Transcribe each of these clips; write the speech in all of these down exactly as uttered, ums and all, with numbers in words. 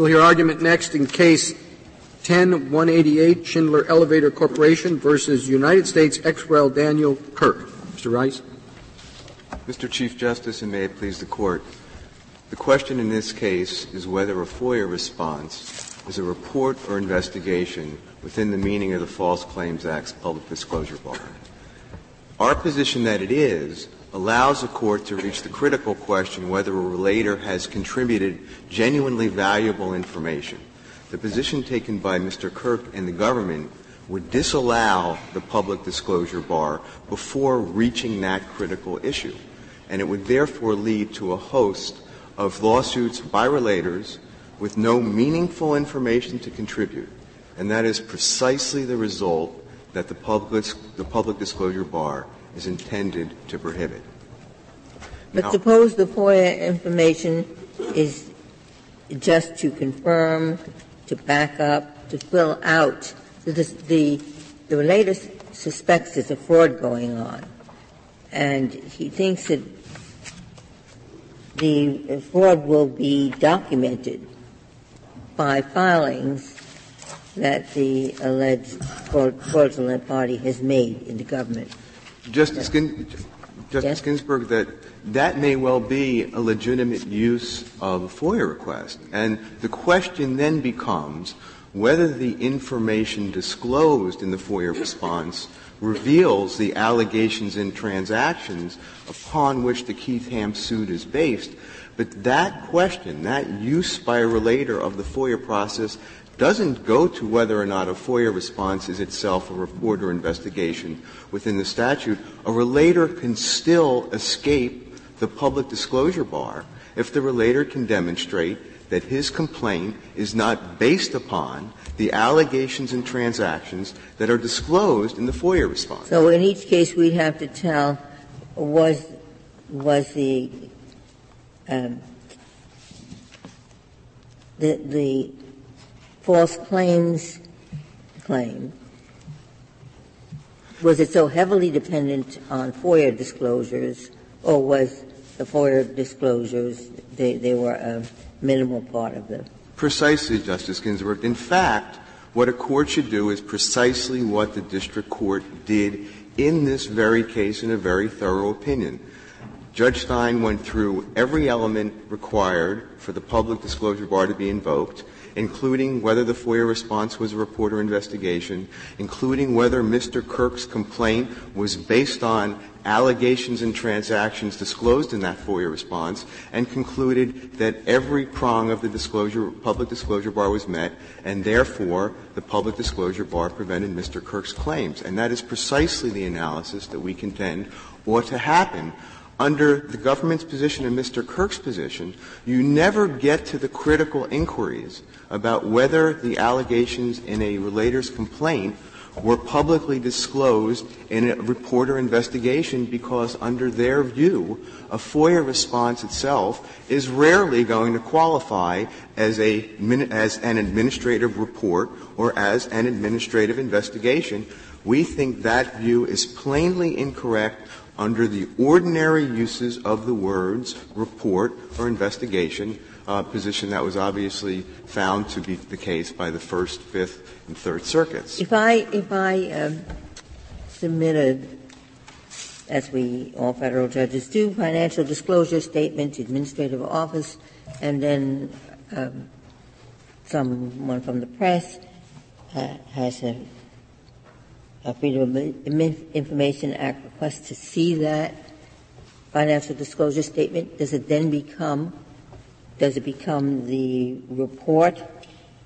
We'll hear argument next in Case ten one eighty-eight, Schindler Elevator Corporation versus United States ex rel. Daniel Kirk. Mister Rice. Mister Chief Justice, and may it please the Court, the question in this case is whether a FOIA response is a report or investigation within the meaning of the False Claims Act's public disclosure bar. Our position that it is allows a court to reach the critical question whether a relator has contributed genuinely valuable information. The position taken by Mister Kirk and the government would disallow the public disclosure bar before reaching that critical issue. And it would therefore lead to a host of lawsuits by relators with no meaningful information to contribute. And that is precisely the result that the public, the public disclosure bar is intended to prohibit. But now, suppose the FOIA information is just to confirm, to back up, to fill out. The, the, the relator suspects there's a fraud going on, and he thinks that the fraud will be documented by filings that the alleged fraudulent party has made in the government. Justice, Gin- Justice yes? Ginsburg, that that may well be a legitimate use of a FOIA request. And the question then becomes whether the information disclosed in the FOIA response reveals the allegations and transactions upon which the Keith Ham suit is based. But that question, that use by a relator of the FOIA process, doesn't go to whether or not a FOIA response is itself a report or investigation within the statute. A relator can still escape the public disclosure bar if the relator can demonstrate that his complaint is not based upon the allegations and transactions that are disclosed in the FOIA response. So in each case we have to tell, was, was the, um, the, the false claims claim, was it so heavily dependent on FOIA disclosures, or was the FOIA disclosures, they, they were a minimal part of them? Precisely, Justice Ginsburg. In fact, what a court should do is precisely what the district court did in this very case in a very thorough opinion. Judge Stein went through every element required for the public disclosure bar to be invoked, including whether the FOIA response was a report or investigation, including whether Mister Kirk's complaint was based on allegations and transactions disclosed in that FOIA response, and concluded that every prong of the disclosure, public disclosure bar was met, and therefore the public disclosure bar prevented Mister Kirk's claims. And that is precisely the analysis that we contend ought to happen. Under the government's position and Mister Kirk's position, you never get to the critical inquiries about whether the allegations in a relator's complaint were publicly disclosed in a report or investigation, because under their view, a FOIA response itself is rarely going to qualify as a, as an administrative report or as an administrative investigation. We think that view is plainly incorrect under the ordinary uses of the words report or investigation, uh, position that was obviously found to be the case by the First, Fifth, and Third Circuits. If I, if I um, submitted, as we all Federal judges do, financial disclosure statement to administrative office, and then um, someone from the press uh, has a a Freedom of Information Act request to see that financial disclosure statement, does it then become, does it become the report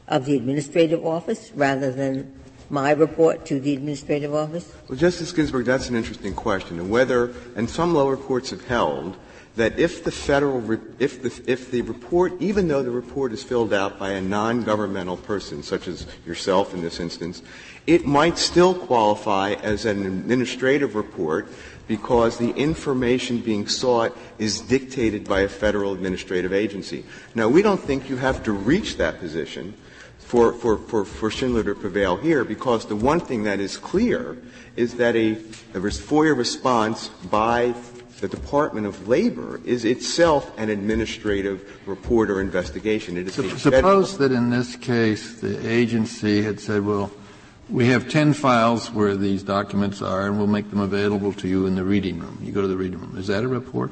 of the administrative office rather than my report to the administrative office? Well, Justice Ginsburg, that's an interesting question. And whether, and some lower courts have held that if the Federal, if the, if the report, even though the report is filled out by a non-governmental person, such as yourself in this instance, it might still qualify as an administrative report because the information being sought is dictated by a Federal administrative agency. Now, we don't think you have to reach that position for, for, for, for Schindler to prevail here, because the one thing that is clear is that a, a FOIA response by the Department of Labor is itself an administrative report or investigation. It is Sup- suppose that in this case the agency had said, well, we have ten files where these documents are, and we'll make them available to you in the reading room. You go to the reading room. Is that a report?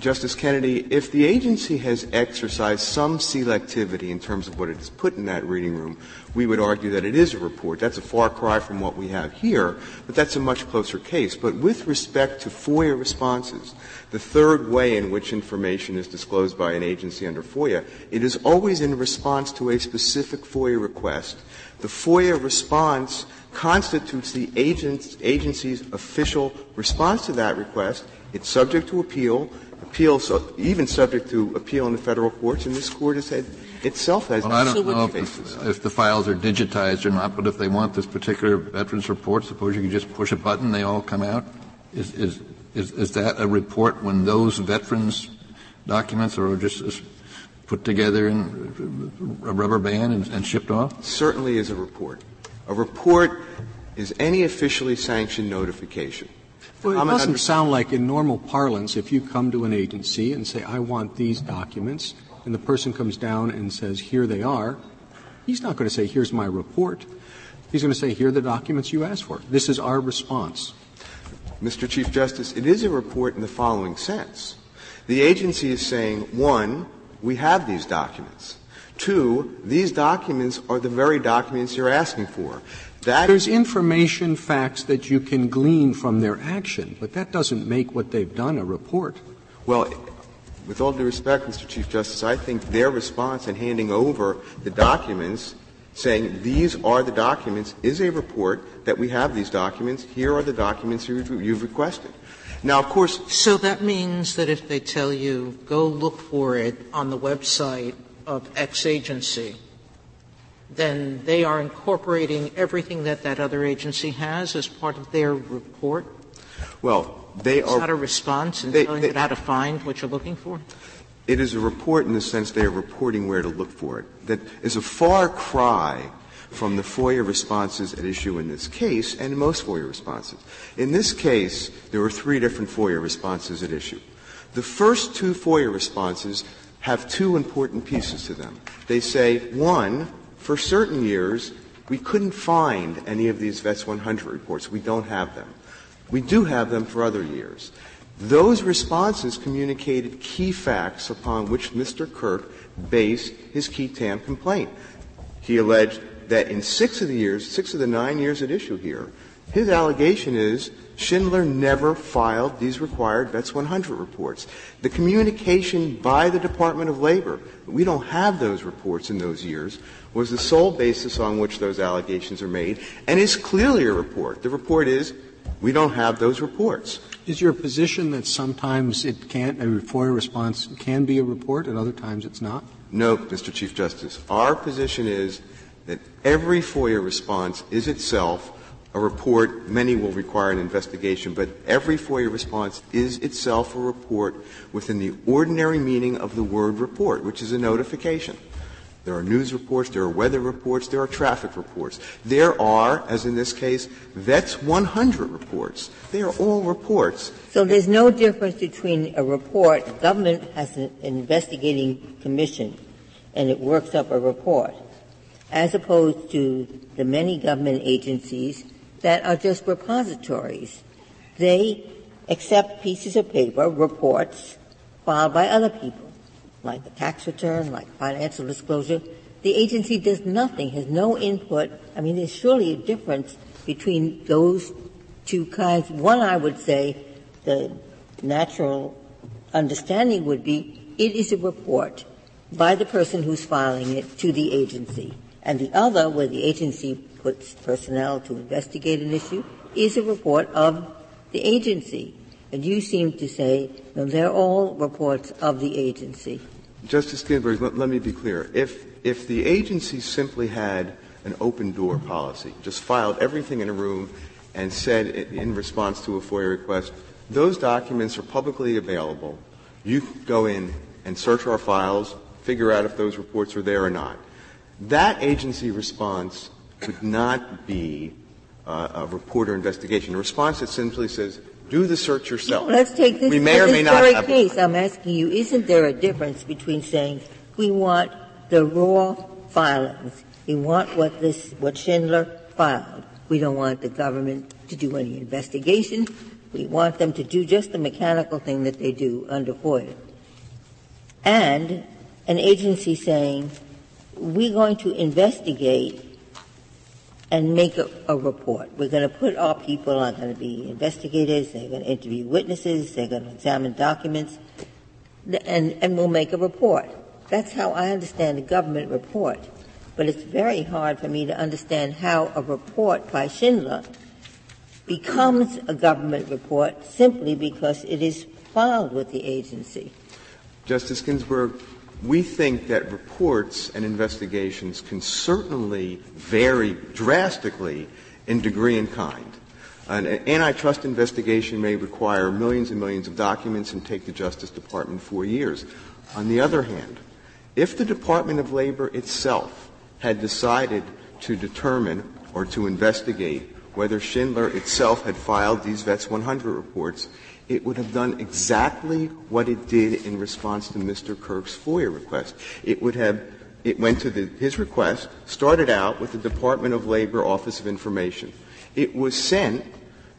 Justice Kennedy, if the agency has exercised some selectivity in terms of what it has put in that reading room, we would argue that it is a report. That's a far cry from what we have here, but that's a much closer case. But with respect to FOIA responses, the third way in which information is disclosed by an agency under FOIA, it is always in response to a specific FOIA request. The FOIA response constitutes the agency's official response to that request. It's subject to appeal, appeal so even subject to appeal in the federal courts, and this Court has said itself has well, no I don't know if, if the files are digitized or not, but if they want this particular veterans report, suppose you could just push a button, they all come out. Is, is, is, is that a report when those veterans documents are just put together in a rubber band and, and shipped off? Certainly is a report. A report is any officially sanctioned notification. Well, it doesn't sound like in normal parlance if you come to an agency and say, I want these documents, and the person comes down and says, here they are. He's not going to say, here's my report. He's going to say, here are the documents you asked for. This is our response. Mister Chief Justice, it is a report in the following sense. The agency is saying, one, we have these documents. Two, these documents are the very documents you're asking for. That There's information, facts that you can glean from their action, but that doesn't make what they've done a report. Well, with all due respect, Mister Chief Justice, I think their response in handing over the documents, saying these are the documents, is a report that we have these documents. Here are the documents you've requested. Now, of course. So that means that if they tell you, go look for it on the website of X agency, then they are incorporating everything that that other agency has as part of their report? Well, they it's are... It's not a response in they, telling they, you how to find what you're looking for? It is a report in the sense they are reporting where to look for it. That is a far cry from the FOIA responses at issue in this case and most FOIA responses. In this case, there were three different FOIA responses at issue. The first two FOIA responses have two important pieces to them. They say, one, for certain years, we couldn't find any of these VETS one hundred reports. We don't have them. We do have them for other years. Those responses communicated key facts upon which Mister Kirk based his key TAM complaint. He alleged that in six of the years, six of the nine years at issue here, his allegation is Schindler never filed these required VETS one hundred reports. The communication by the Department of Labor, we don't have those reports in those years, was the sole basis on which those allegations are made, and is clearly a report. The report is, we don't have those reports. Is your position that sometimes it can't, a FOIA response can be a report and other times it's not? No, Mister Chief Justice. Our position is that every FOIA response is itself a report. Many will require an investigation, but every FOIA response is itself a report within the ordinary meaning of the word report, which is a notification. There are news reports, there are weather reports, there are traffic reports. There are, as in this case, VETS one hundred reports. They are all reports. So there's no difference between a report. The government has an investigating commission, and it works up a report, as opposed to the many government agencies that are just repositories. They accept pieces of paper, reports, filed by other people, like a tax return, like financial disclosure. The agency does nothing, has no input. I mean, there's surely a difference between those two kinds. One, I would say, the natural understanding would be it is a report by the person who's filing it to the agency. And the other, where the agency puts personnel to investigate an issue, is a report of the agency. And you seem to say, no, they're all reports of the agency. Justice Ginsburg, let, let me be clear. If if the agency simply had an open-door policy, just filed everything in a room and said in response to a FOIA request, those documents are publicly available. You go in and search our files, figure out if those reports are there or not. That agency response would not be uh, a report or investigation. A response that simply says, Do the search yourself. No, let's take this, we may or may not very have case. It. I'm asking you, isn't there a difference between saying we want the raw filings, we want what this, what Schindler filed, we don't want the government to do any investigation, we want them to do just the mechanical thing that they do under FOIA, and an agency saying we're going to investigate and make a, a report. We're going to put our people are going to be investigators. They're going to interview witnesses. They're going to examine documents, and and we'll make a report. That's how I understand a government report. But it's very hard for me to understand how a report by Schindler becomes a government report simply because it is filed with the agency. Justice Ginsburg, we think that reports and investigations can certainly vary drastically in degree and kind. An antitrust investigation may require millions and millions of documents and take the Justice Department four years. On the other hand, if the Department of Labor itself had decided to determine or to investigate whether Schindler itself had filed these VETS one hundred reports, it would have done exactly what it did in response to Mister Kirk's FOIA request. It would have — it went to the, his request, started out with the Department of Labor Office of Information. It was sent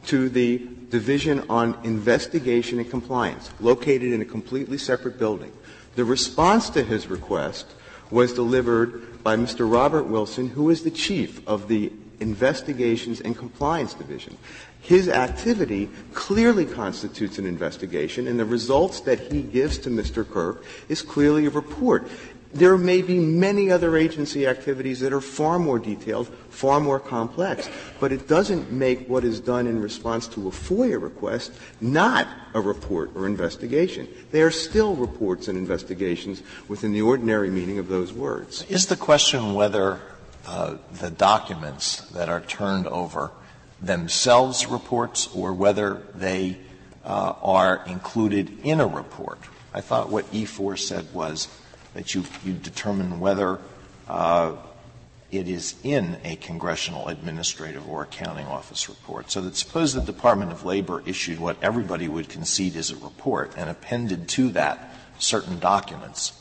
to the Division on Investigation and Compliance, located in a completely separate building. The response to his request was delivered by Mister Robert Wilson, who is the chief of the Investigations and Compliance Division. His activity clearly constitutes an investigation, and the results that he gives to Mister Kirk is clearly a report. There may be many other agency activities that are far more detailed, far more complex, but it doesn't make what is done in response to a FOIA request not a report or investigation. They are still reports and investigations within the ordinary meaning of those words. Is the question whether uh, the documents that are turned over themselves reports or whether they uh, are included in a report? I thought what E four said was that you, you determine whether uh, it is in a congressional administrative or accounting office report. So that suppose the Department of Labor issued what everybody would concede is a report and appended to that certain documents.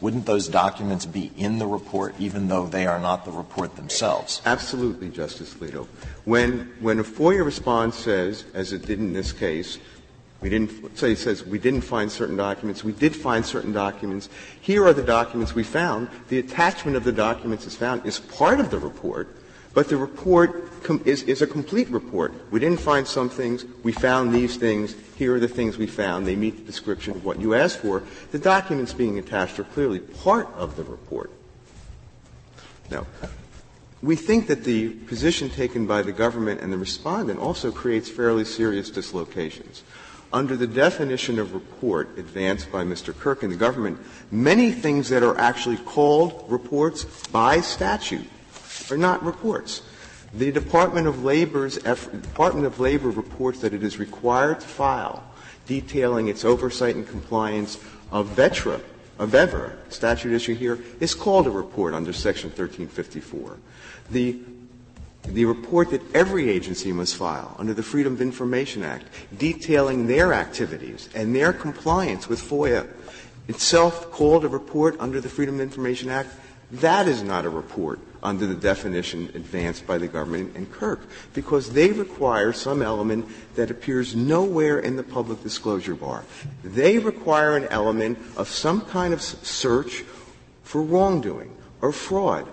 Wouldn't those documents be in the report, even though they are not the report themselves? Absolutely, Justice Alito. When, when a FOIA response says, as it did in this case, we didn't say, so it says we didn't find certain documents, we did find certain documents, here are the documents we found, the attachment of the documents is found is part of the report, but the report com- is, is a complete report. We didn't find some things. We found these things. Here are the things we found. They meet the description of what you asked for. The documents being attached are clearly part of the report. Now, we think that the position taken by the government and the respondent also creates fairly serious dislocations. Under the definition of report advanced by Mister Kirk and the government, many things that are actually called reports by statute are not reports. The Department of Labor's effort, Department of Labor reports that it is required to file, detailing its oversight and compliance of VETRA, of EVRA, statute issue here, is called a report under Section thirteen fifty-four. The the report that every agency must file under the Freedom of Information Act, detailing their activities and their compliance with FOIA, itself called a report under the Freedom of Information Act, that is not a report under the definition advanced by the government and Kirk, because they require some element that appears nowhere in the public disclosure bar. They require an element of some kind of search for wrongdoing or fraud.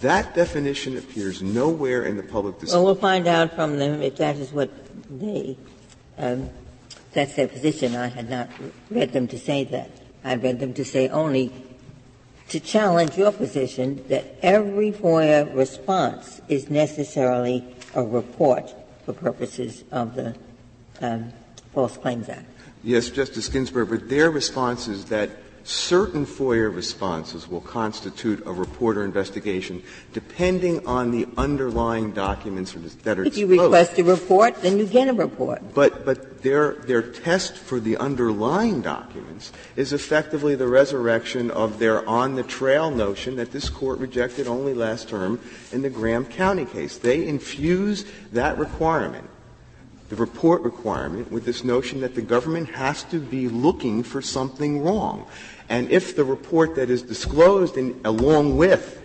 That definition appears nowhere in the public disclosure bar. Well, we'll find out from them if that is what they um, — that's their position. I had not read them to say that. I read them to say only — to challenge your position that every FOIA response is necessarily a report for purposes of the um, False Claims Act. Yes, Justice Ginsburg, but their response is that certain FOIA responses will constitute a report or investigation depending on the underlying documents that are disclosed. If you request a report, then you get a report. But but their their test for the underlying documents is effectively the resurrection of their on-the-trail notion that this Court rejected only last term in the Graham County case. They infuse that requirement the report requirement with this notion that the government has to be looking for something wrong. And if the report that is disclosed in, along with,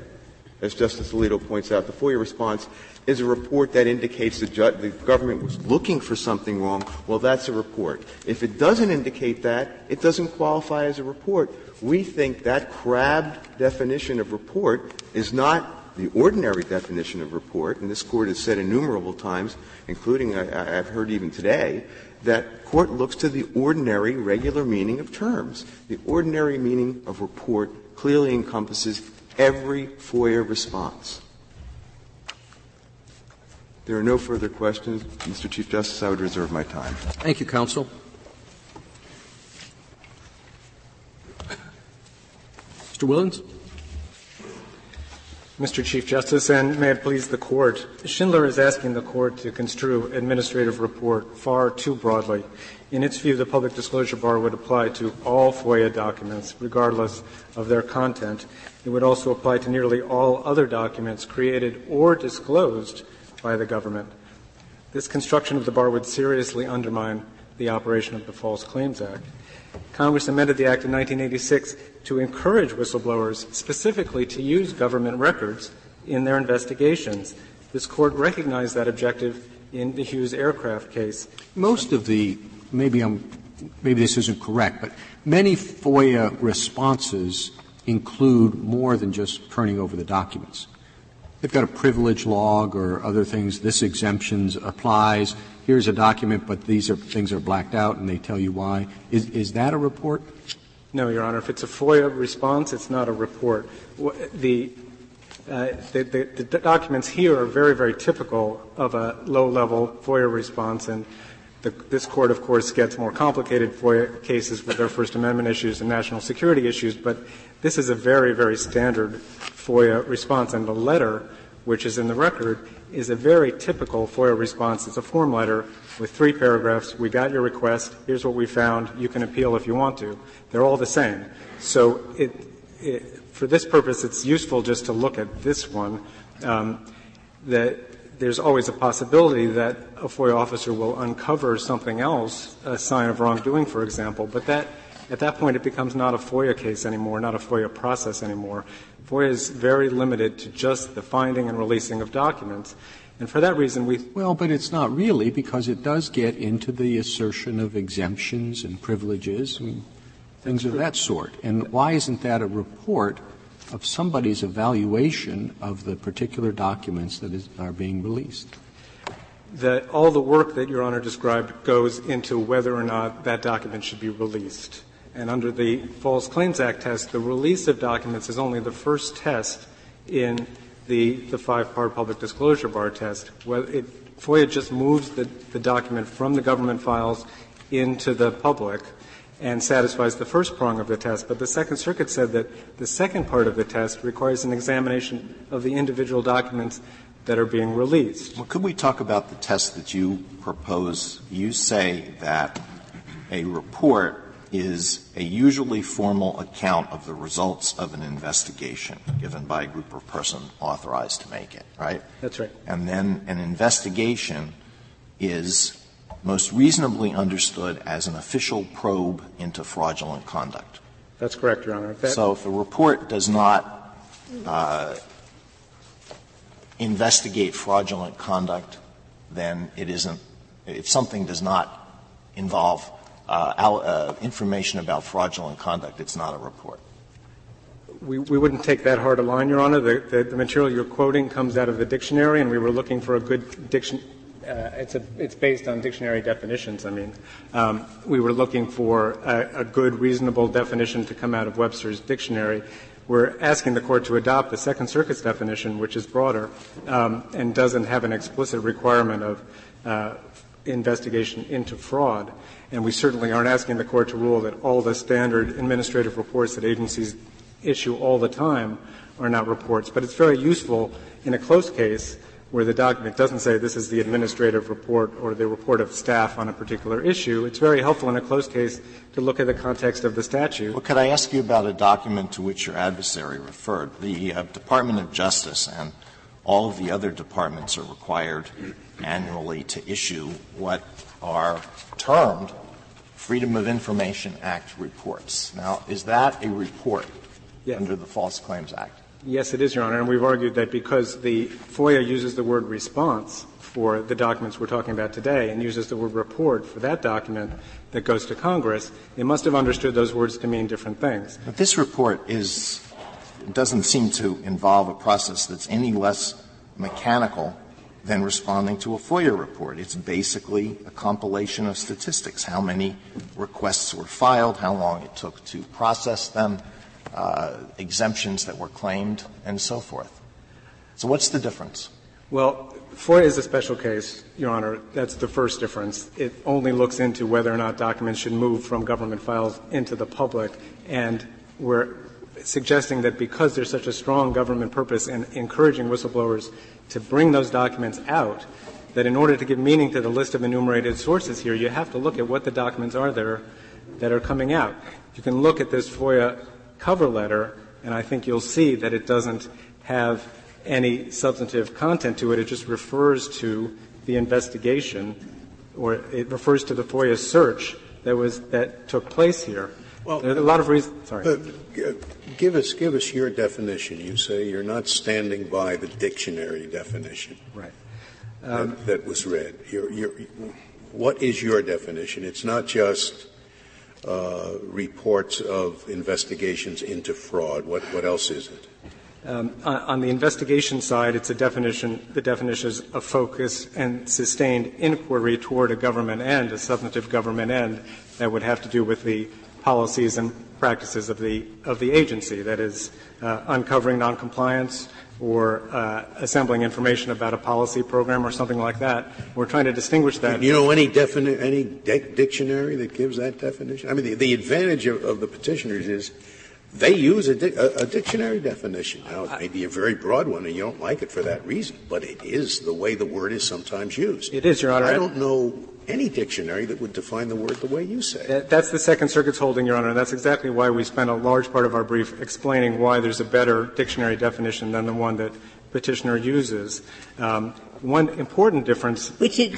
as Justice Alito points out, the FOIA response is a report that indicates the, ju- the government was looking for something wrong, well, that's a report. If it doesn't indicate that, it doesn't qualify as a report. We think that crabbed definition of report is not the ordinary definition of report, and this Court has said innumerable times, including I, I've heard even today, that Court looks to the ordinary, regular meaning of terms. The ordinary meaning of report clearly encompasses every FOIA response. There are no further questions. Mister Chief Justice, I would reserve my time. Thank you, Counsel. Mister Willans. Mister Chief Justice, and may it please the Court, Schindler is asking the Court to construe administrative report far too broadly. In its view, the public disclosure bar would apply to all FOIA documents, regardless of their content. It would also apply to nearly all other documents created or disclosed by the government. This construction of the bar would seriously undermine the operation of the False Claims Act. Congress amended the Act in nineteen eighty-six to encourage whistleblowers specifically to use government records in their investigations. This Court recognized that objective in the Hughes Aircraft case. Most of the — maybe I'm — maybe this isn't correct, but many FOIA responses include more than just turning over the documents. They've got a privilege log or other things. This exemption applies. Here's a document, but these are, things are blacked out, and they tell you why. Is, is that a report? No, Your Honor. If it's a FOIA response, it's not a report. The, uh, the, the, the documents here are very, very typical of a low-level FOIA response, and the, this Court, of course, gets more complicated FOIA cases with their First Amendment issues and national security issues, but this is a very, very standard FOIA response, and the letter, which is in the record, is a very typical FOIA response. It's a form letter with three paragraphs. We got your request. Here's what we found. You can appeal if you want to. They're all the same. So it, it, for this purpose, it's useful just to look at this one. Um, that there's always a possibility that a FOIA officer will uncover something else, a sign of wrongdoing, for example, but that at that point, it becomes not a FOIA case anymore, not a FOIA process anymore. FOIA is very limited to just the finding and releasing of documents. And for that reason, we — Well, but it's not really, because it does get into the assertion of exemptions and privileges and things of that sort. And why isn't that a report of somebody's evaluation of the particular documents that is, are being released? That all the work that Your Honor described goes into whether or not that document should be released. And under the False Claims Act test, the release of documents is only the first test in the, the five-part public disclosure bar test. Well, it, FOIA just moves the, the document from the government files into the public and satisfies the first prong of the test. But the Second Circuit said that the second part of the test requires an examination of the individual documents that are being released. Well, could we talk about the test that you propose? You say that a report is a usually formal account of the results of an investigation given by a group or person authorized to make it, right? That's right. And then an investigation is most reasonably understood as an official probe into fraudulent conduct. That's correct, Your Honor. That- so if a report does not uh, investigate fraudulent conduct, then it isn't — if something does not involve Uh, al- uh, information about fraudulent conduct, it's not a report. We, we wouldn't take that hard a line, Your Honor. The, the, the material you're quoting comes out of the dictionary, and we were looking for a good diction. Uh, it's, a, it's based on dictionary definitions, I mean. Um, we were looking for a, a good, reasonable definition to come out of Webster's dictionary. We're asking the Court to adopt the Second Circuit's definition, which is broader um, and doesn't have an explicit requirement of uh, investigation into fraud. And we certainly aren't asking the Court to rule that all the standard administrative reports that agencies issue all the time are not reports. But it's very useful in a close case where the document doesn't say this is the administrative report or the report of staff on a particular issue. It's very helpful in a close case to look at the context of the statute. Well, could I ask you about a document to which your adversary referred? The uh, Department of Justice and All of the other departments are required annually to issue what are termed Freedom of Information Act reports. Now, is that a report yes. under the False Claims Act? Yes, it is, Your Honor. And we've argued that because the FOIA uses the word response for the documents we're talking about today and uses the word report for that document that goes to Congress, it must have understood those words to mean different things. But this report is — doesn't seem to involve a process that's any less mechanical than responding to a FOIA report. It's basically a compilation of statistics, how many requests were filed, how long it took to process them, uh, exemptions that were claimed, and so forth. So what's the difference? Well, FOIA is a special case, Your Honor. That's the first difference. It only looks into whether or not documents should move from government files into the public, and we're suggesting that because there's such a strong government purpose in encouraging whistleblowers to bring those documents out, that in order to give meaning to the list of enumerated sources here, you have to look at what the documents are there that are coming out. You can look at this FOIA cover letter, and I think you'll see that it doesn't have any substantive content to it. It just refers to the investigation, or it refers to the FOIA search that was that took place here. Well, there's a lot of reasons. Sorry. Uh, give us, give us your definition. You say you're not standing by the dictionary definition, right? Um, that, that was read. You're, you're, what is your definition? It's not just uh, reports of investigations into fraud. What, what else is it? Um, on the investigation side, it's a definition. The definition is a focus and sustained inquiry toward a government end, a substantive government end that would have to do with the policies and practices of the of the agency, that is, uh, uncovering noncompliance or uh, assembling information about a policy program or something like that. We're trying to distinguish that. Do you know any defini- any de- dictionary that gives that definition? I mean, the, the advantage of, of the petitioners is they use a, di- a, a dictionary definition. Now, it may be a very broad one, and you don't like it for that reason, but it is the way the word is sometimes used. It is, Your Honor. I don't know any dictionary that would define the word the way you say it. That's the Second Circuit's holding, Your Honor, and that's exactly why we spent a large part of our brief explaining why there's a better dictionary definition than the one that petitioner uses. Um, one important difference — Which is,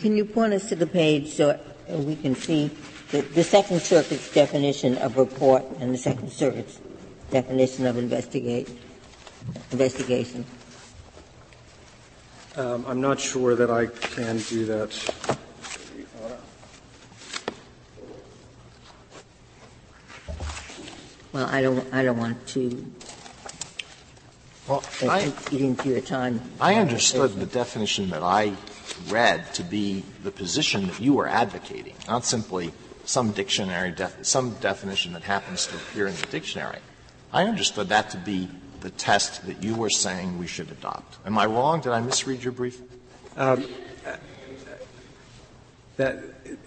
can you point us to the page so we can see the, the Second Circuit's definition of report and the Second Circuit's definition of investigate, investigation? Um, I'm not sure that I can do that. Well, I don't. I don't want to. Well, I, eat into your time. I understood the definition that I read to be the position that you were advocating, not simply some dictionary, def, some definition that happens to appear in the dictionary. I understood that to be the test that you were saying we should adopt. Am I wrong? Did I misread your brief? Um, that.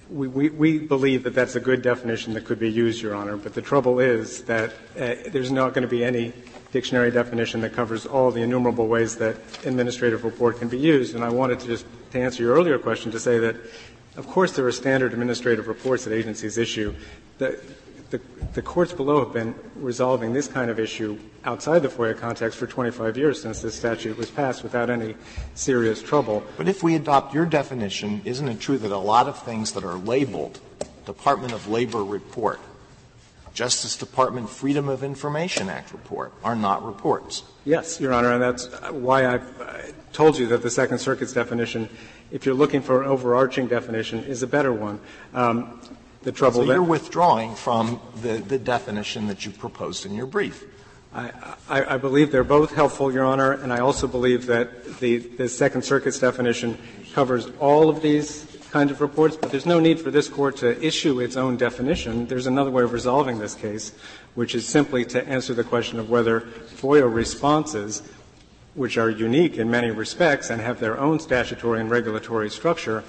We, we, we believe that that's a good definition that could be used, Your Honor, but the trouble is that uh, there's not going to be any dictionary definition that covers all the innumerable ways that administrative report can be used. And I wanted to just to answer your earlier question to say that, of course, there are standard administrative reports that agencies issue. The, the, the courts below have been resolving this kind of issue outside the FOIA context for twenty-five years since this statute was passed without any serious trouble. But if we adopt your definition, isn't it true that a lot of things that are labeled Department of Labor report, Justice Department Freedom of Information Act report, are not reports? Yes, Your Honor, and that's why I've told you that the Second Circuit's definition, if you're looking for an overarching definition, is a better one. Um, the trouble so that you're withdrawing from the, the definition that you proposed in your brief. I, I believe they're both helpful, Your Honor, and I also believe that the, the Second Circuit's definition covers all of these kinds of reports, but there's no need for this Court to issue its own definition. There's another way of resolving this case, which is simply to answer the question of whether FOIA responses, which are unique in many respects and have their own statutory and regulatory structure,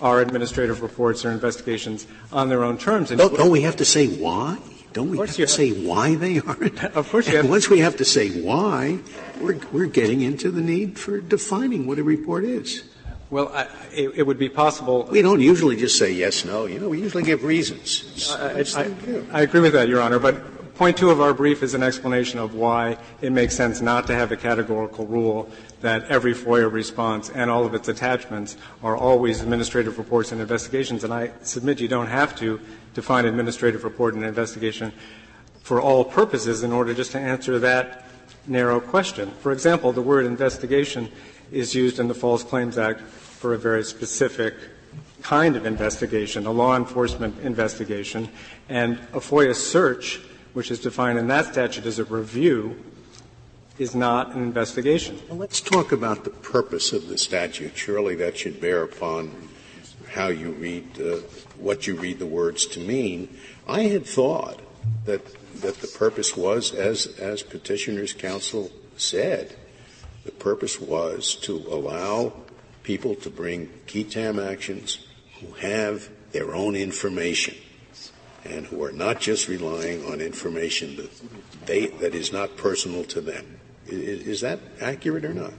are administrative reports or investigations on their own terms. Don't, don't we have to say why? Don't we have to have say to. why they aren't? Of course you have. And once we have to say why, we're, we're getting into the need for defining what a report is. Well, I, it, it would be possible. We don't usually just say yes, no. You know, we usually give reasons. I, I, I, I agree with that, Your Honor. But Point two of our brief is an explanation of why it makes sense not to have a categorical rule that every FOIA response and all of its attachments are always administrative reports and investigations. And I submit you don't have to define administrative report and investigation for all purposes in order just to answer that narrow question. For example, the word investigation is used in the False Claims Act for a very specific kind of investigation, a law enforcement investigation, and a FOIA search, which is defined in that statute as a review, is not an investigation. Well, let's talk about the purpose of the statute. Surely that should bear upon how you read, uh, what you read the words to mean. I had thought that, that the purpose was, as, as Petitioner's counsel said, the purpose was to allow people to bring qui tam actions who have their own information, and who are not just relying on information that, they, that is not personal to them. Is, is that accurate or not?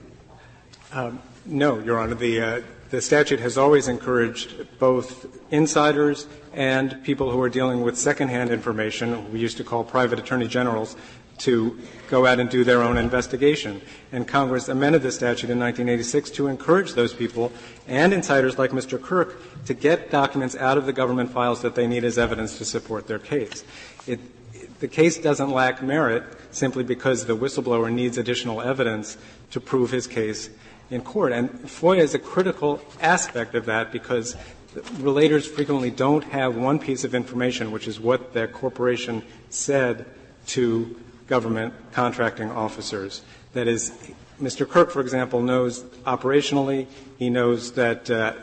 Um, no, Your Honor. The, uh, the statute has always encouraged both insiders and people who are dealing with secondhand information, we used to call private attorney generals, to go out and do their own investigation. And Congress amended the statute in nineteen eighty-six to encourage those people and insiders like Mister Kirk to get documents out of the government files that they need as evidence to support their case. It, it, the case doesn't lack merit simply because the whistleblower needs additional evidence to prove his case in court. And FOIA is a critical aspect of that because relators frequently don't have one piece of information, which is what their corporation said to government contracting officers. That is, Mister Kirk, for example, knows operationally, he knows that uh,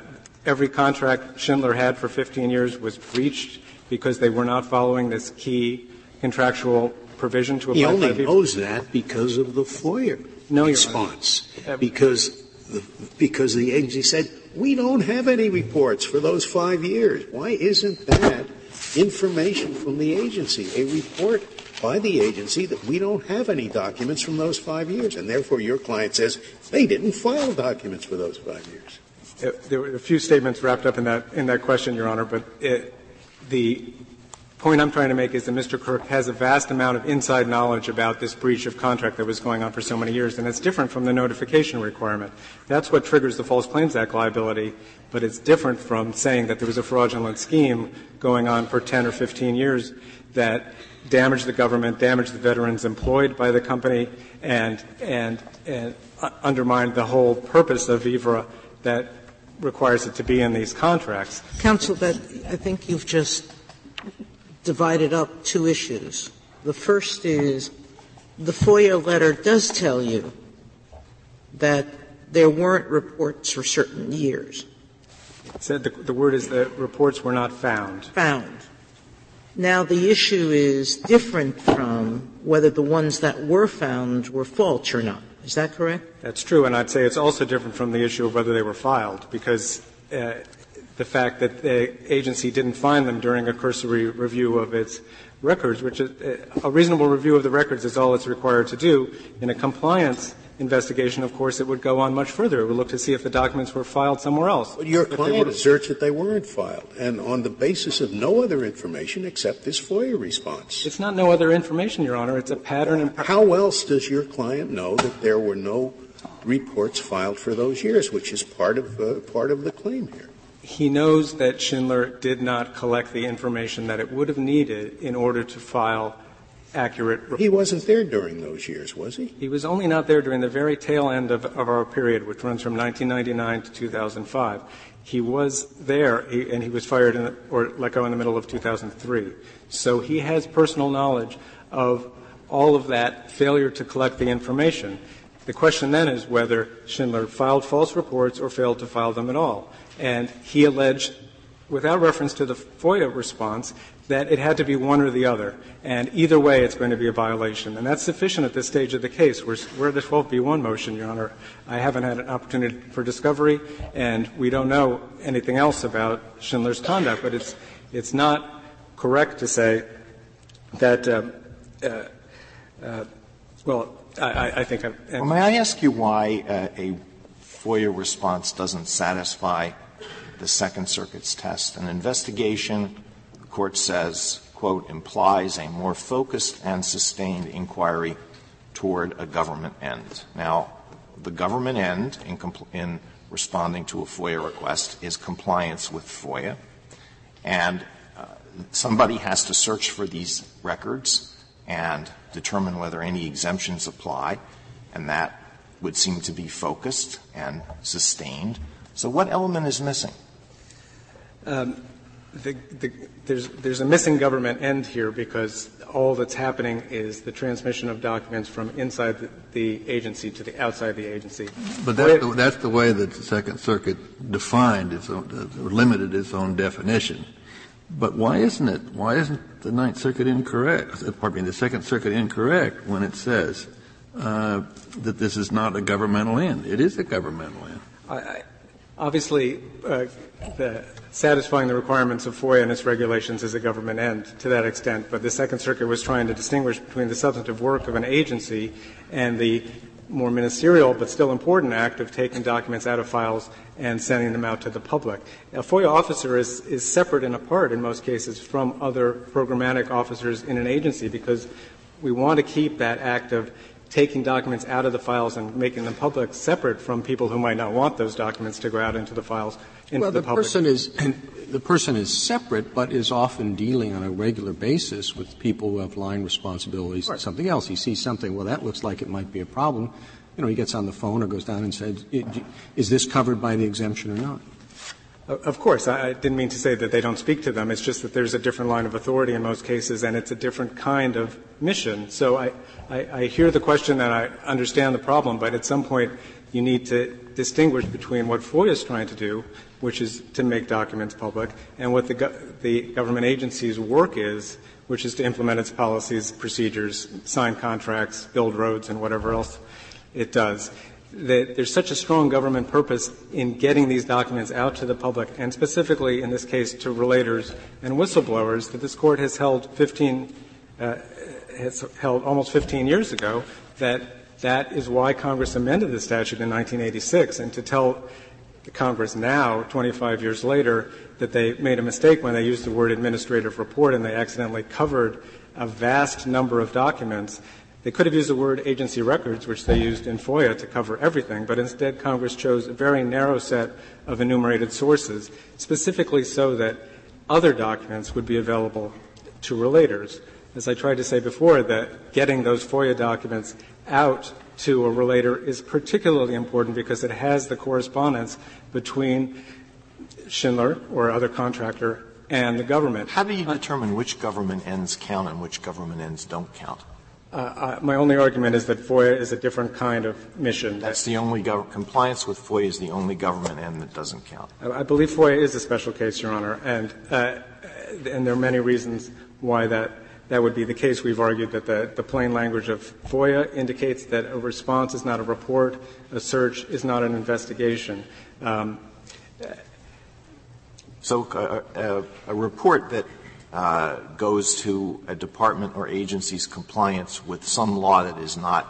every contract Schindler had for fifteen years was breached because they were not following this key contractual provision to apply. He only knows that because of the FOIA no, response, uh, because, the, because the agency said, we don't have any reports for those five years. Why isn't that information from the agency, a report by the agency that we don't have any documents from those five years, and therefore your client says they didn't file documents for those five years? There were a few statements wrapped up in that in that question, Your Honor, but it, the point I'm trying to make is that Mister Kirk has a vast amount of inside knowledge about this breach of contract that was going on for so many years, and it's different from the notification requirement. That's what triggers the False Claims Act liability, but it's different from saying that there was a fraudulent scheme going on for ten or fifteen years that damage the government, damage the veterans employed by the company, and, and, and undermine the whole purpose of I V R A that requires it to be in these contracts. Counsel, that I think you've just divided up two issues. The first is the FOIA letter does tell you that there weren't reports for certain years. It said the, the word is that reports were not found. Found. Now, the issue is different from whether the ones that were found were false or not. Is that correct? That's true, and I'd say it's also different from the issue of whether they were filed, because uh, the fact that the agency didn't find them during a cursory review of its records, which is, uh, a reasonable review of the records is all it's required to do. In a compliance investigation, of course, it would go on much further. It would look to see if the documents were filed somewhere else. Well, your client asserts that they weren't filed, and on the basis of no other information except this FOIA response. It's not no other information, Your Honor. It's a pattern. And how else does your client know that there were no reports filed for those years, which is part of uh, part of the claim here? He knows that Schindler did not collect the information that it would have needed in order to file accurate reports. He wasn't there during those years, was he? He was only not there during the very tail end of, of our period, which runs from nineteen ninety-nine to two thousand five. He was there, and he was fired in the, or let go in the middle of two thousand three. So he has personal knowledge of all of that failure to collect the information. The question then is whether Schindler filed false reports or failed to file them at all. And he alleged, without reference to the FOIA response, that it had to be one or the other, and either way it's going to be a violation. And that's sufficient at this stage of the case. We're, we're at a twelve B one motion, Your Honor. I haven't had an opportunity for discovery, and we don't know anything else about Schindler's conduct. But it's, it's not correct to say that, uh, uh, uh, well, I, I think I'm — Well, may I ask you why uh, a FOIA response doesn't satisfy the Second Circuit's test? An investigation — the Court says quote, implies a more focused and sustained inquiry toward a government end. Now, the government end in, compl- in responding to a FOIA request is compliance with FOIA, and uh, somebody has to search for these records and determine whether any exemptions apply, and that would seem to be focused and sustained. So what element is missing? Um, the, the, there's, there's a missing government end here because all that's happening is the transmission of documents from inside the, the agency to the outside the agency. But that's the, that's the way that the Second Circuit defined its own, uh, limited its own definition. But why isn't it? Why isn't the Ninth Circuit incorrect? Pardon me, the Second Circuit incorrect when it says uh, that this is not a governmental end. It is a governmental end. I, I, obviously, uh, the, satisfying the requirements of FOIA and its regulations is a government end to that extent. But the Second Circuit was trying to distinguish between the substantive work of an agency and the more ministerial but still important act of taking documents out of files and sending them out to the public. A FOIA officer is, is separate and apart in most cases from other programmatic officers in an agency because we want to keep that act of taking documents out of the files and making them public separate from people who might not want those documents to go out into the files, into well, the, the public. Person is, the person is separate but is often dealing on a regular basis with people who have line responsibilities or something else. He sees something, well, that looks like it might be a problem. You know, he gets on the phone or goes down and says, is this covered by the exemption or not? Of course. I didn't mean to say that they don't speak to them. It's just that there's a different line of authority in most cases, and it's a different kind of mission. So I, I, I hear the question and I understand the problem, but at some point you need to distinguish between what FOIA is trying to do, which is to make documents public, and what the, go- the government agency's work is, which is to implement its policies, procedures, sign contracts, build roads, and whatever else it does. That there's such a strong government purpose in getting these documents out to the public, and specifically in this case to relators and whistleblowers, that this Court has held fifteen, uh, has held almost fifteen years ago that that is why Congress amended the statute in nineteen eighty-six, and to tell Congress now, twenty-five years later, that they made a mistake when they used the word administrative report and they accidentally covered a vast number of documents. They could have used the word agency records, which they used in FOIA to cover everything, but instead Congress chose a very narrow set of enumerated sources, specifically so that other documents would be available to relators. As I tried to say before, that getting those FOIA documents out to a relator is particularly important because it has the correspondence between Schindler or other contractor and the government. How do you determine which government ends count and which government ends don't count? Uh, I, my only argument is that FOIA is a different kind of mission. That's the only gov- compliance with FOIA is the only government end that doesn't count. I, I believe FOIA is a special case, Your Honor, and uh, and there are many reasons why that that would be the case. We've argued that the, the plain language of FOIA indicates that a response is not a report, a search is not an investigation. Um, so uh, uh, a report that Uh, goes to a department or agency's compliance with some law that is not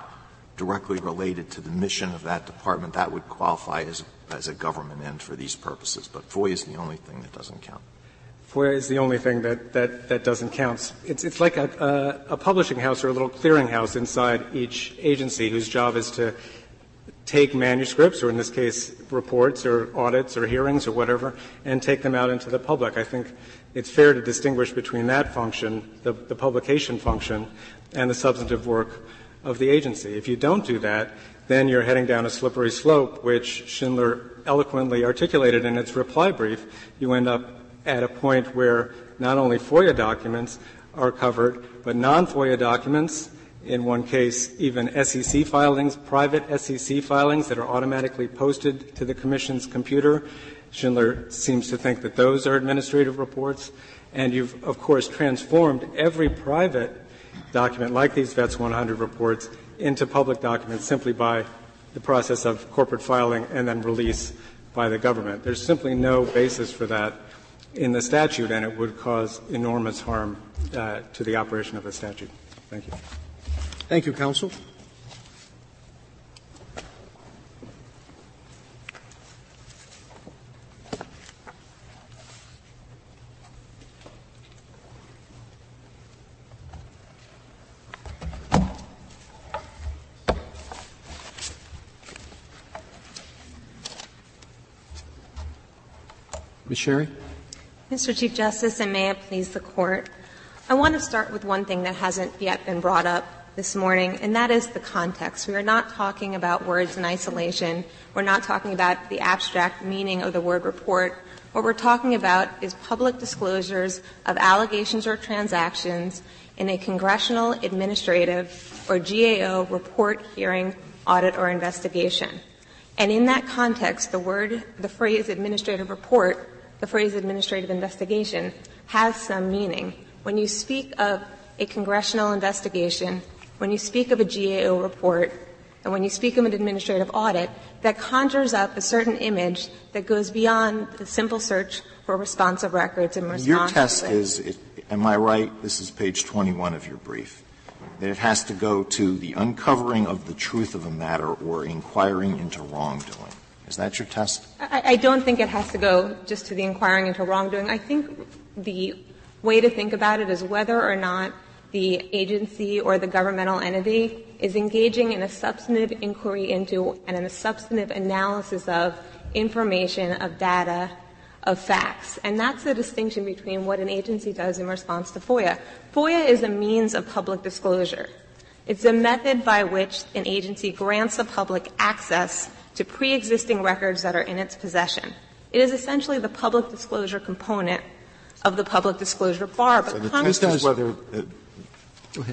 directly related to the mission of that department, that would qualify as, as a government end for these purposes. But FOIA is the only thing that doesn't count. FOIA is the only thing that, that, that doesn't count. It's, it's like a, a, a publishing house or a little clearinghouse inside each agency whose job is to take manuscripts, or in this case reports or audits or hearings or whatever, and take them out into the public. I think it's fair to distinguish between that function, the, the publication function, and the substantive work of the agency. If you don't do that, then you're heading down a slippery slope, which Schindler eloquently articulated in its reply brief. You end up at a point where not only FOIA documents are covered, but non-FOIA documents, in one case, even S E C filings, private S E C filings that are automatically posted to the Commission's computer. Schindler seems to think that those are administrative reports. And you've, of course, transformed every private document like these VETS one hundred reports into public documents simply by the process of corporate filing and then release by the government. There's simply no basis for that in the statute, and it would cause enormous harm uh, to the operation of the statute. Thank you. Thank you, counsel. Miz Sherry? Mister Chief Justice, and may it please the Court, I want to start with one thing that hasn't yet been brought up this morning, and that is the context. We are not talking about words in isolation. We're not talking about the abstract meaning of the word report. What we're talking about is public disclosures of allegations or transactions in a congressional, administrative, or G A O report, hearing, audit, or investigation. And in that context, the word, the phrase administrative report, the phrase administrative investigation has some meaning. When you speak of a congressional investigation, when you speak of a G A O report, and when you speak of an administrative audit, that conjures up a certain image that goes beyond the simple search for responsive records and responsive. Your test is, it, am I right, this is page twenty-one of your brief, that it has to go to the uncovering of the truth of a matter or inquiring into wrongdoing. Is that your test? I, I don't think it has to go just to the inquiring into wrongdoing. I think the way to think about it is whether or not the agency or the governmental entity is engaging in a substantive inquiry into and in a substantive analysis of information, of data, of facts. And that's the distinction between what an agency does in response to FOIA. FOIA is a means of public disclosure. It's a method by which an agency grants the public access to pre-existing records that are in its possession. It is essentially the public disclosure component of the public disclosure bar. But so the Congress test is whether uh,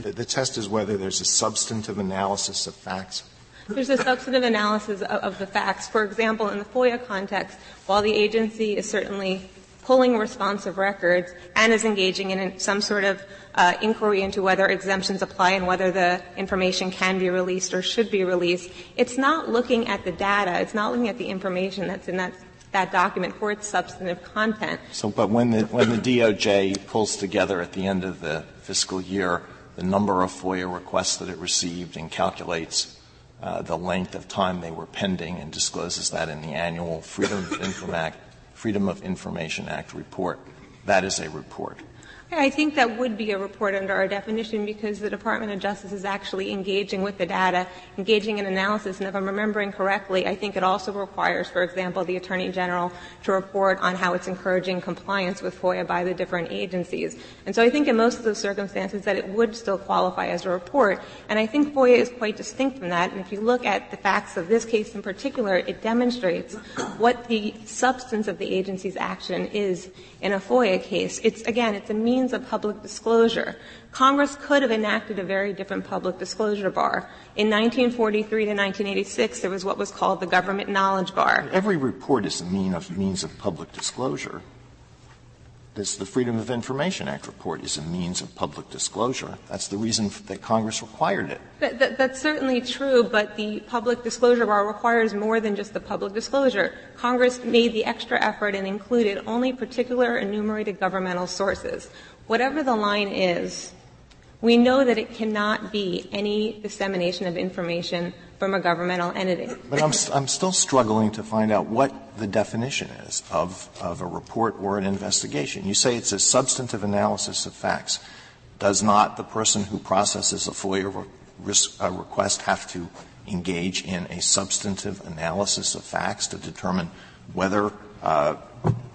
the test is whether there's a substantive analysis of facts. There's a substantive analysis of, of the facts. For example, in the FOIA context, while the agency is certainly pulling responsive records and is engaging in some sort of uh, inquiry into whether exemptions apply and whether the information can be released or should be released, it's not looking at the data. It's not looking at the information that's in that that document for its substantive content. So, but when the, when the D O J pulls together at the end of the fiscal year the number of FOIA requests that it received and calculates uh, the length of time they were pending and discloses that in the annual Freedom of, Inform Act, Freedom of Information Act report, that is a report. I think that would be a report under our definition because the Department of Justice is actually engaging with the data, engaging in analysis. And if I'm remembering correctly, I think it also requires, for example, the Attorney General to report on how it's encouraging compliance with FOIA by the different agencies. And so I think in most of those circumstances that it would still qualify as a report. And I think FOIA is quite distinct from that. And if you look at the facts of this case in particular, it demonstrates what the substance of the agency's action is in a FOIA case. It's, again, it's a means of public disclosure. Congress could have enacted a very different public disclosure bar. In nineteen forty-three to nineteen eighty-six, there was what was called the government knowledge bar. Every report is a mean of means of public disclosure. This, the Freedom of Information Act report is a means of public disclosure. That's the reason that Congress required it. That, that, that's certainly true, but the public disclosure bar requires more than just the public disclosure. Congress made the extra effort and included only particular enumerated governmental sources. Whatever the line is, we know that it cannot be any dissemination of information from a governmental entity. But I'm, st- I'm still struggling to find out what the definition is of, of a report or an investigation. You say it's a substantive analysis of facts. Does not the person who processes a FOIA re- risk, uh, request have to engage in a substantive analysis of facts to determine whether uh,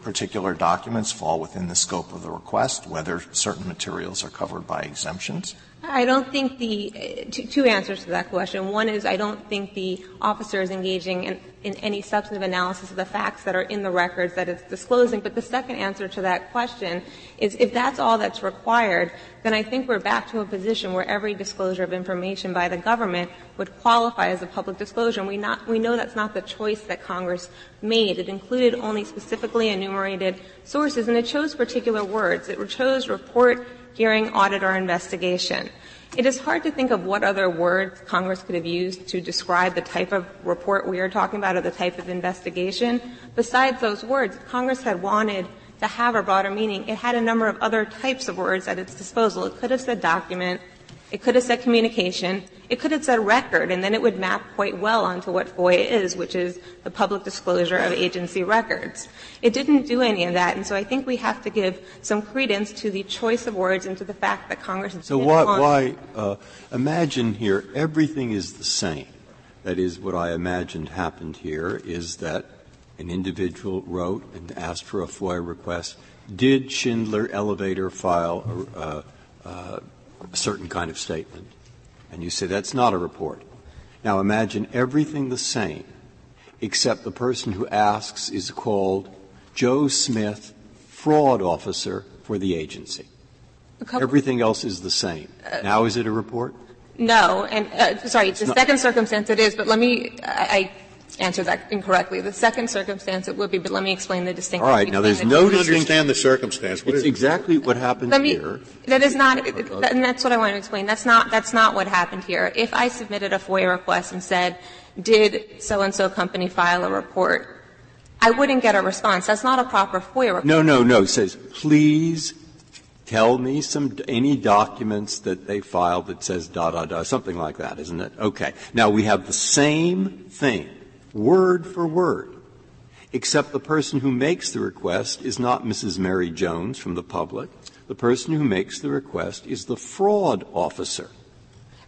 particular documents fall within the scope of the request, whether certain materials are covered by exemptions? I don't think the uh, — two, two answers to that question. One is I don't think the officer is engaging in, in any substantive analysis of the facts that are in the records that it's disclosing. But the second answer to that question is if that's all that's required, then I think we're back to a position where every disclosure of information by the government would qualify as a public disclosure. And we, not, we know that's not the choice that Congress made. It included only specifically enumerated sources, and it chose particular words. It chose report, hearing, audit, or investigation. It is hard to think of what other words Congress could have used to describe the type of report we are talking about or the type of investigation. Besides those words, if Congress had wanted to have a broader meaning, it had a number of other types of words at its disposal. It could have said document. It could have said communication. It could have said record, and then it would map quite well onto what FOIA is, which is the public disclosure of agency records. It didn't do any of that, and so I think we have to give some credence to the choice of words and to the fact that Congress didn't So why, why uh, imagine here everything is the same. That is, what I imagined happened here is that an individual wrote and asked for a FOIA request, did Schindler Elevator file a, uh, uh, a certain kind of statement? And you say that's not a report. Now imagine everything the same, except the person who asks is called Joe Smith, fraud officer for the agency. Everything else is the same. Uh, now is it a report? No. And uh, sorry, it's the second circumstance it is, but let me — I, I answer that incorrectly. The second circumstance it would be, but let me explain the distinction. All right. Now, there's no — I understand the circumstance. What it's exactly it? what happened let me, here. That is not — and that's what I want to explain. That's not, that's not what happened here. If I submitted a FOIA request and said, did so-and-so company file a report, I wouldn't get a response. That's not a proper FOIA request. No, no, no. It says, please tell me some any documents that they filed that says da, da, da, something like that, isn't it? Okay. Now, we have the same thing, word for word, except the person who makes the request is not Missus Mary Jones from the public. The person who makes the request is the fraud officer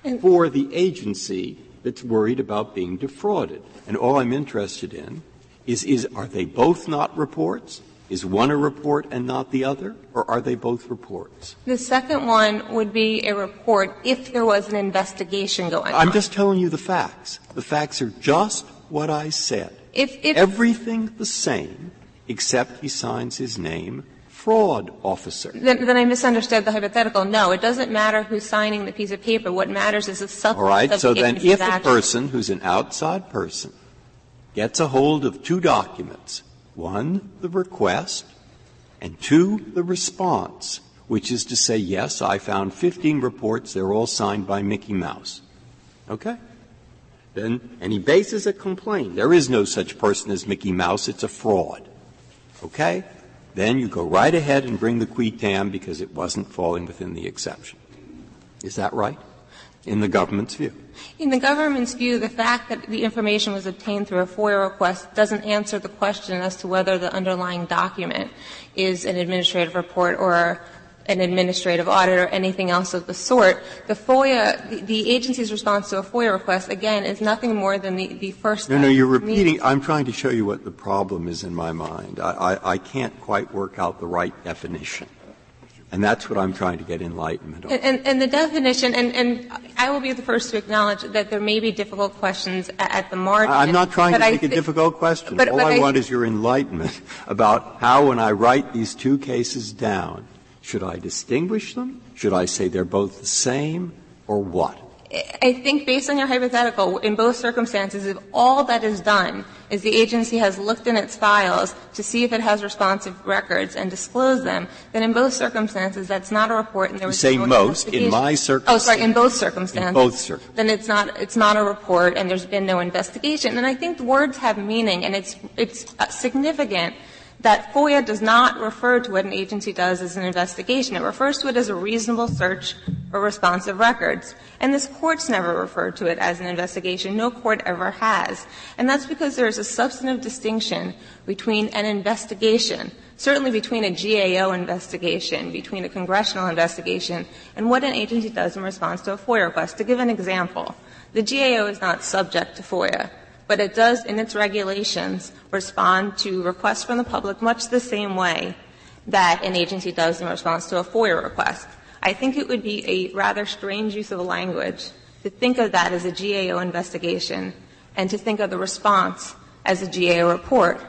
and for the agency that's worried about being defrauded. And all I'm interested in is, is are they both not reports? Is one a report and not the other, or are they both reports? The second one would be a report if there was an investigation going on. I'm just telling you the facts. The facts are just what I said. If, if everything the same, except he signs his name, fraud officer. Then, then I misunderstood the hypothetical. No, it doesn't matter who's signing the piece of paper. What matters is the substance. All right. Of so the then, if action. a person who's an outside person gets a hold of two documents. One, the request, and two, the response, which is to say, yes, I found fifteen reports. They're all signed by Mickey Mouse. Okay? Then, and he bases a complaint. There is no such person as Mickey Mouse. It's a fraud. Okay? Then you go right ahead and bring the qui tam because it wasn't falling within the exception. Is that right? In the government's view. In the government's view, the fact that the information was obtained through a FOIA request doesn't answer the question as to whether the underlying document is an administrative report or an administrative audit or anything else of the sort. The FOIA, the, the agency's response to a FOIA request, again, is nothing more than the, the first step. No, no, you're repeating. Means. I'm trying to show you what the problem is in my mind. I, I, I can't quite work out the right definition. And that's what I'm trying to get enlightenment on. And, and, and the definition, and, and I will be the first to acknowledge that there may be difficult questions at the margin. I'm not trying to I make th- a difficult question. But, All but I, I want is your enlightenment about how, when I write these two cases down, should I distinguish them? Should I say they're both the same, or what? I think based on your hypothetical, in both circumstances, if all that is done is the agency has looked in its files to see if it has responsive records and disclosed them, then in both circumstances that's not a report and there was no investigation. You say most, in my circumstances. Oh, sorry, in both circumstances. In both circumstances. Then it's not, it's not a report and there's been no investigation. And I think the words have meaning and it's, it's significant that FOIA does not refer to what an agency does as an investigation. It refers to it as a reasonable search or responsive records. And this Court's never referred to it as an investigation. No court ever has. And that's because there is a substantive distinction between an investigation, certainly between a G A O investigation, between a congressional investigation, and what an agency does in response to a FOIA request. To give an example, the G A O is not subject to FOIA, but it does, in its regulations, respond to requests from the public much the same way that an agency does in response to a FOIA request. I think it would be a rather strange use of language to think of that as a G A O investigation and to think of the response as a G A O report.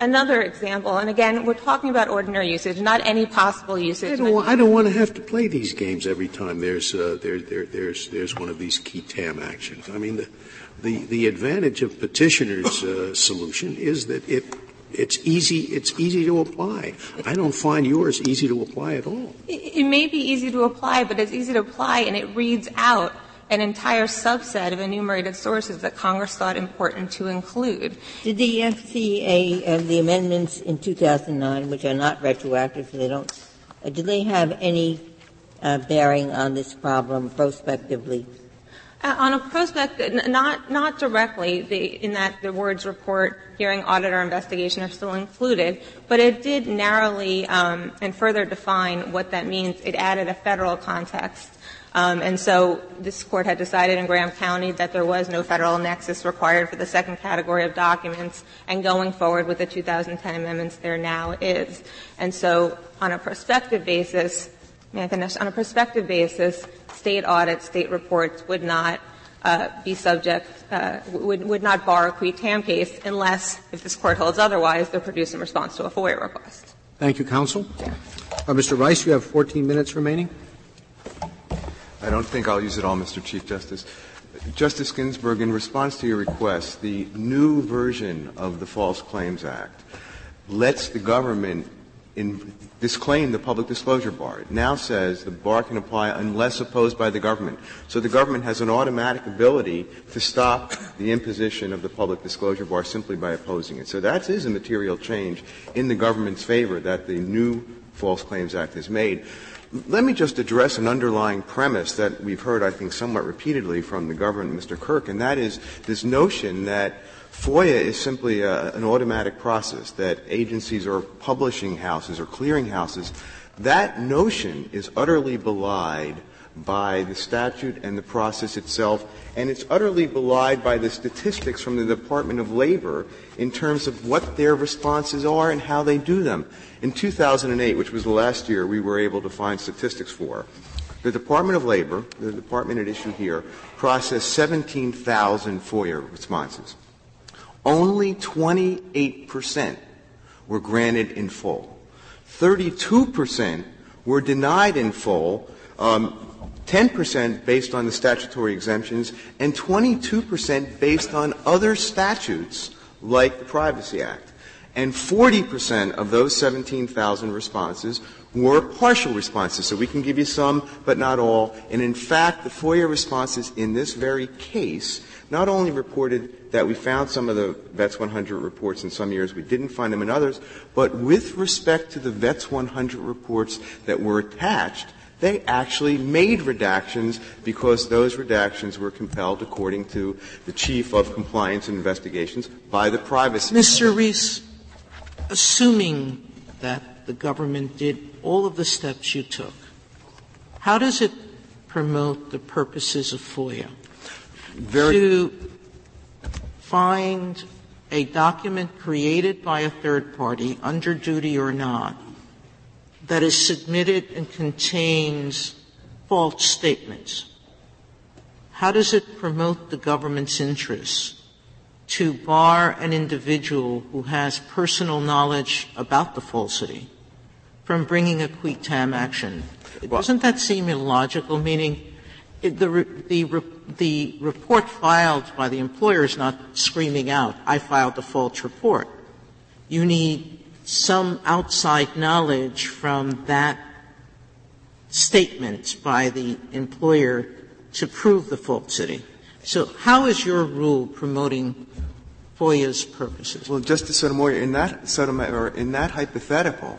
Another example, and again, we're talking about ordinary usage, not any possible usage. I don't, want, I don't want to have to play these games every time there's uh, there, there, there's there's one of these qui tam actions. I mean, the the, the advantage of petitioner's uh, solution is that it it's easy it's easy to apply. I don't find yours easy to apply at all. It, it may be easy to apply, but it's easy to apply, and it reads out an entire subset of enumerated sources that Congress thought important to include. Did the F C A, uh, the amendments in two thousand nine, which are not retroactive, so they don't, uh, do they have any uh, bearing on this problem prospectively? Uh, on a prospect, n- not not directly, the, in that the words report, hearing, audit, or investigation are still included, but it did narrowly um, and further define what that means. It added a federal context Um, and so this Court had decided in Graham County that there was no federal nexus required for the second category of documents, and going forward with the two thousand ten amendments there now is. And so on a prospective basis, may I finish? On a prospective basis, state audits, state reports would not Uh, be subject, uh, would, would not bar a qui tam case unless, if this Court holds otherwise, they're produced in response to a FOIA request. Thank you, counsel. Yeah. Uh, Mister Rice, you have fourteen minutes remaining. I don't think I'll use it all, Mister Chief Justice. Justice Ginsburg, in response to your request, the new version of the False Claims Act lets the government in, disclaim the public disclosure bar. It now says the bar can apply unless opposed by the government. So the government has an automatic ability to stop the imposition of the public disclosure bar simply by opposing it. So that is a material change in the government's favor that the new False Claims Act has made. Let me just address an underlying premise that we've heard, I think, somewhat repeatedly from the government, Mister Kirk, and that is this notion that FOIA is simply a, an automatic process that agencies or publishing houses or clearing houses, that notion is utterly belied by the statute and the process itself, and it's utterly belied by the statistics from the Department of Labor in terms of what their responses are and how they do them. In two thousand eight, which was the last year we were able to find statistics for, the Department of Labor, the department at issue here, processed seventeen thousand FOIA responses. Only twenty-eight percent were granted in full. thirty-two percent were denied in full, um, ten percent based on the statutory exemptions, and twenty-two percent based on other statutes like the Privacy Act. And forty percent of those seventeen thousand responses were partial responses. So we can give you some, but not all. And in fact, the FOIA responses in this very case not only reported that we found some of the VETS one hundred reports in some years, we didn't find them in others, but with respect to the VETS one hundred reports that were attached, they actually made redactions because those redactions were compelled, according to the Chief of Compliance and Investigations, by the Privacy Act. Mister Reese, assuming that the government did all of the steps you took, how does it promote the purposes of FOIA? Very to find a document created by a third party, under duty or not, that is submitted and contains false statements. How does it promote the government's interests to bar an individual who has personal knowledge about the falsity from bringing a qui tam action? Well, doesn't that seem illogical, meaning The, the, the report filed by the employer is not screaming out, I filed a false report. You need some outside knowledge from that statement by the employer to prove the falsity. So how is your rule promoting FOIA's purposes? Well, Justice Sotomayor, in that, Sotomayor, in that hypothetical,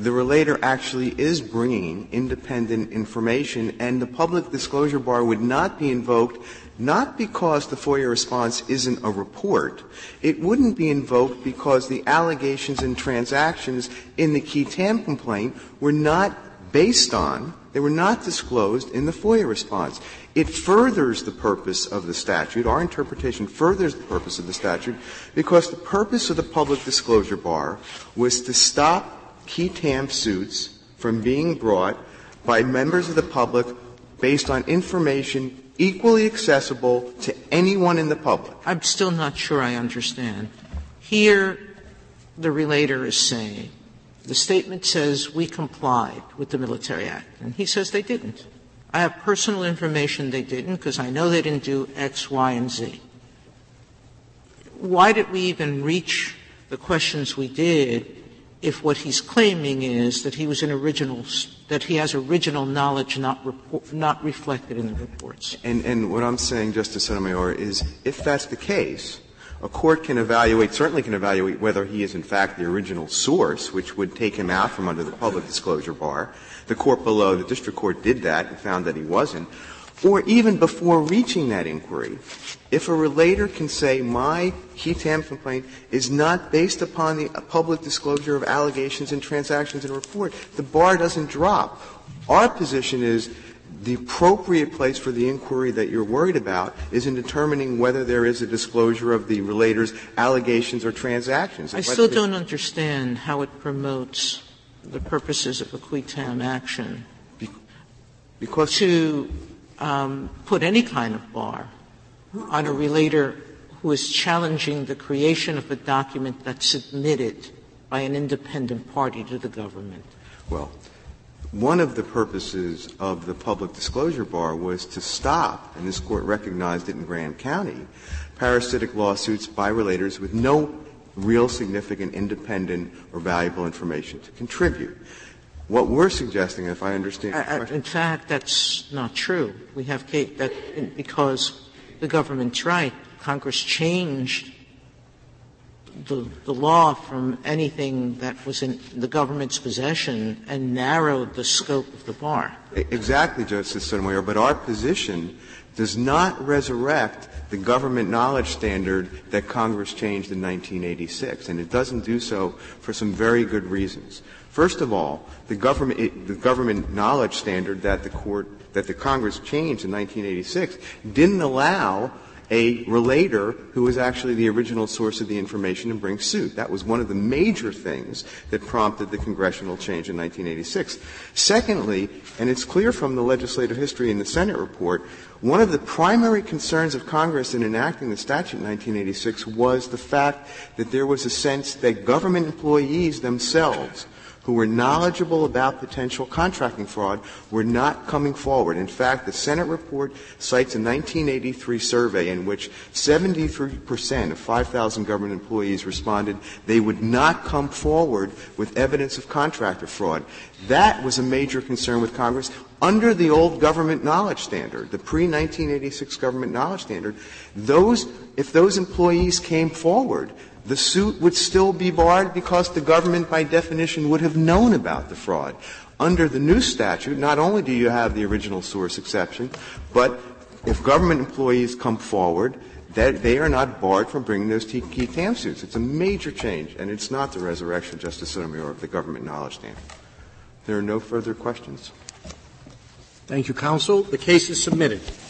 the relator actually is bringing independent information, and the public disclosure bar would not be invoked, not because the FOIA response isn't a report. It wouldn't be invoked because the allegations and transactions in the qui tam complaint were not based on, they were not disclosed in the FOIA response. It furthers the purpose of the statute. Our interpretation furthers the purpose of the statute because the purpose of the public disclosure bar was to stop qui tam suits from being brought by members of the public based on information equally accessible to anyone in the public. I'm still not sure I understand. Here, the relator is saying, the statement says we complied with the Military Act, and he says they didn't. I have personal information they didn't because I know they didn't do X, Y, and Z. Why did we even reach the questions we did if what he's claiming is that he was an original, that he has original knowledge not report, not reflected in the reports? And, and what I'm saying, Justice Sotomayor, is if that's the case, a court can evaluate, certainly can evaluate whether he is in fact the original source, which would take him out from under the public disclosure bar. The court below, the district court, did that and found that he wasn't. Or even before reaching that inquiry, if a relator can say my qui tam complaint is not based upon the public disclosure of allegations and transactions in a report, the bar doesn't drop. Our position is the appropriate place for the inquiry that you're worried about is in determining whether there is a disclosure of the relator's allegations or transactions. I still don't understand how it promotes the purposes of a qui tam action because to um, put any kind of bar on a relator who is challenging the creation of a document that's submitted by an independent party to the government. Well, one of the purposes of the public disclosure bar was to stop, and this Court recognized it in Graham County, parasitic lawsuits by relators with no real significant independent or valuable information to contribute. What we're suggesting, if I understand I, I, in fact, that's not true. We have Kate, that because the government's right, Congress changed The, the law from anything that was in the government's possession and narrowed the scope of the bar. Exactly, Justice Sotomayor, but our position does not resurrect the government knowledge standard that Congress changed in nineteen eighty-six, and it doesn't do so for some very good reasons. First of all, the government, it, the government knowledge standard that the court, that the Congress changed in nineteen eighty-six didn't allow a relator who was actually the original source of the information and bring suit. That was one of the major things that prompted the congressional change in nineteen eighty-six. Secondly, and it's clear from the legislative history in the Senate report, one of the primary concerns of Congress in enacting the statute in nineteen eighty-six was the fact that there was a sense that government employees themselves who were knowledgeable about potential contracting fraud were not coming forward. In fact, the Senate report cites a nineteen eighty-three survey in which seventy-three percent of five thousand government employees responded they would not come forward with evidence of contractor fraud. That was a major concern with Congress. Under the old government knowledge standard, the pre-nineteen eighty-six government knowledge standard, those, if those employees came forward, the suit would still be barred because the government, by definition, would have known about the fraud. Under the new statute, not only do you have the original source exception, but if government employees come forward, that they are not barred from bringing those qui tam suits. It's a major change, and it's not the resurrection, Justice Sotomayor, of the government knowledge standard. There are no further questions. Thank you, counsel. The case is submitted.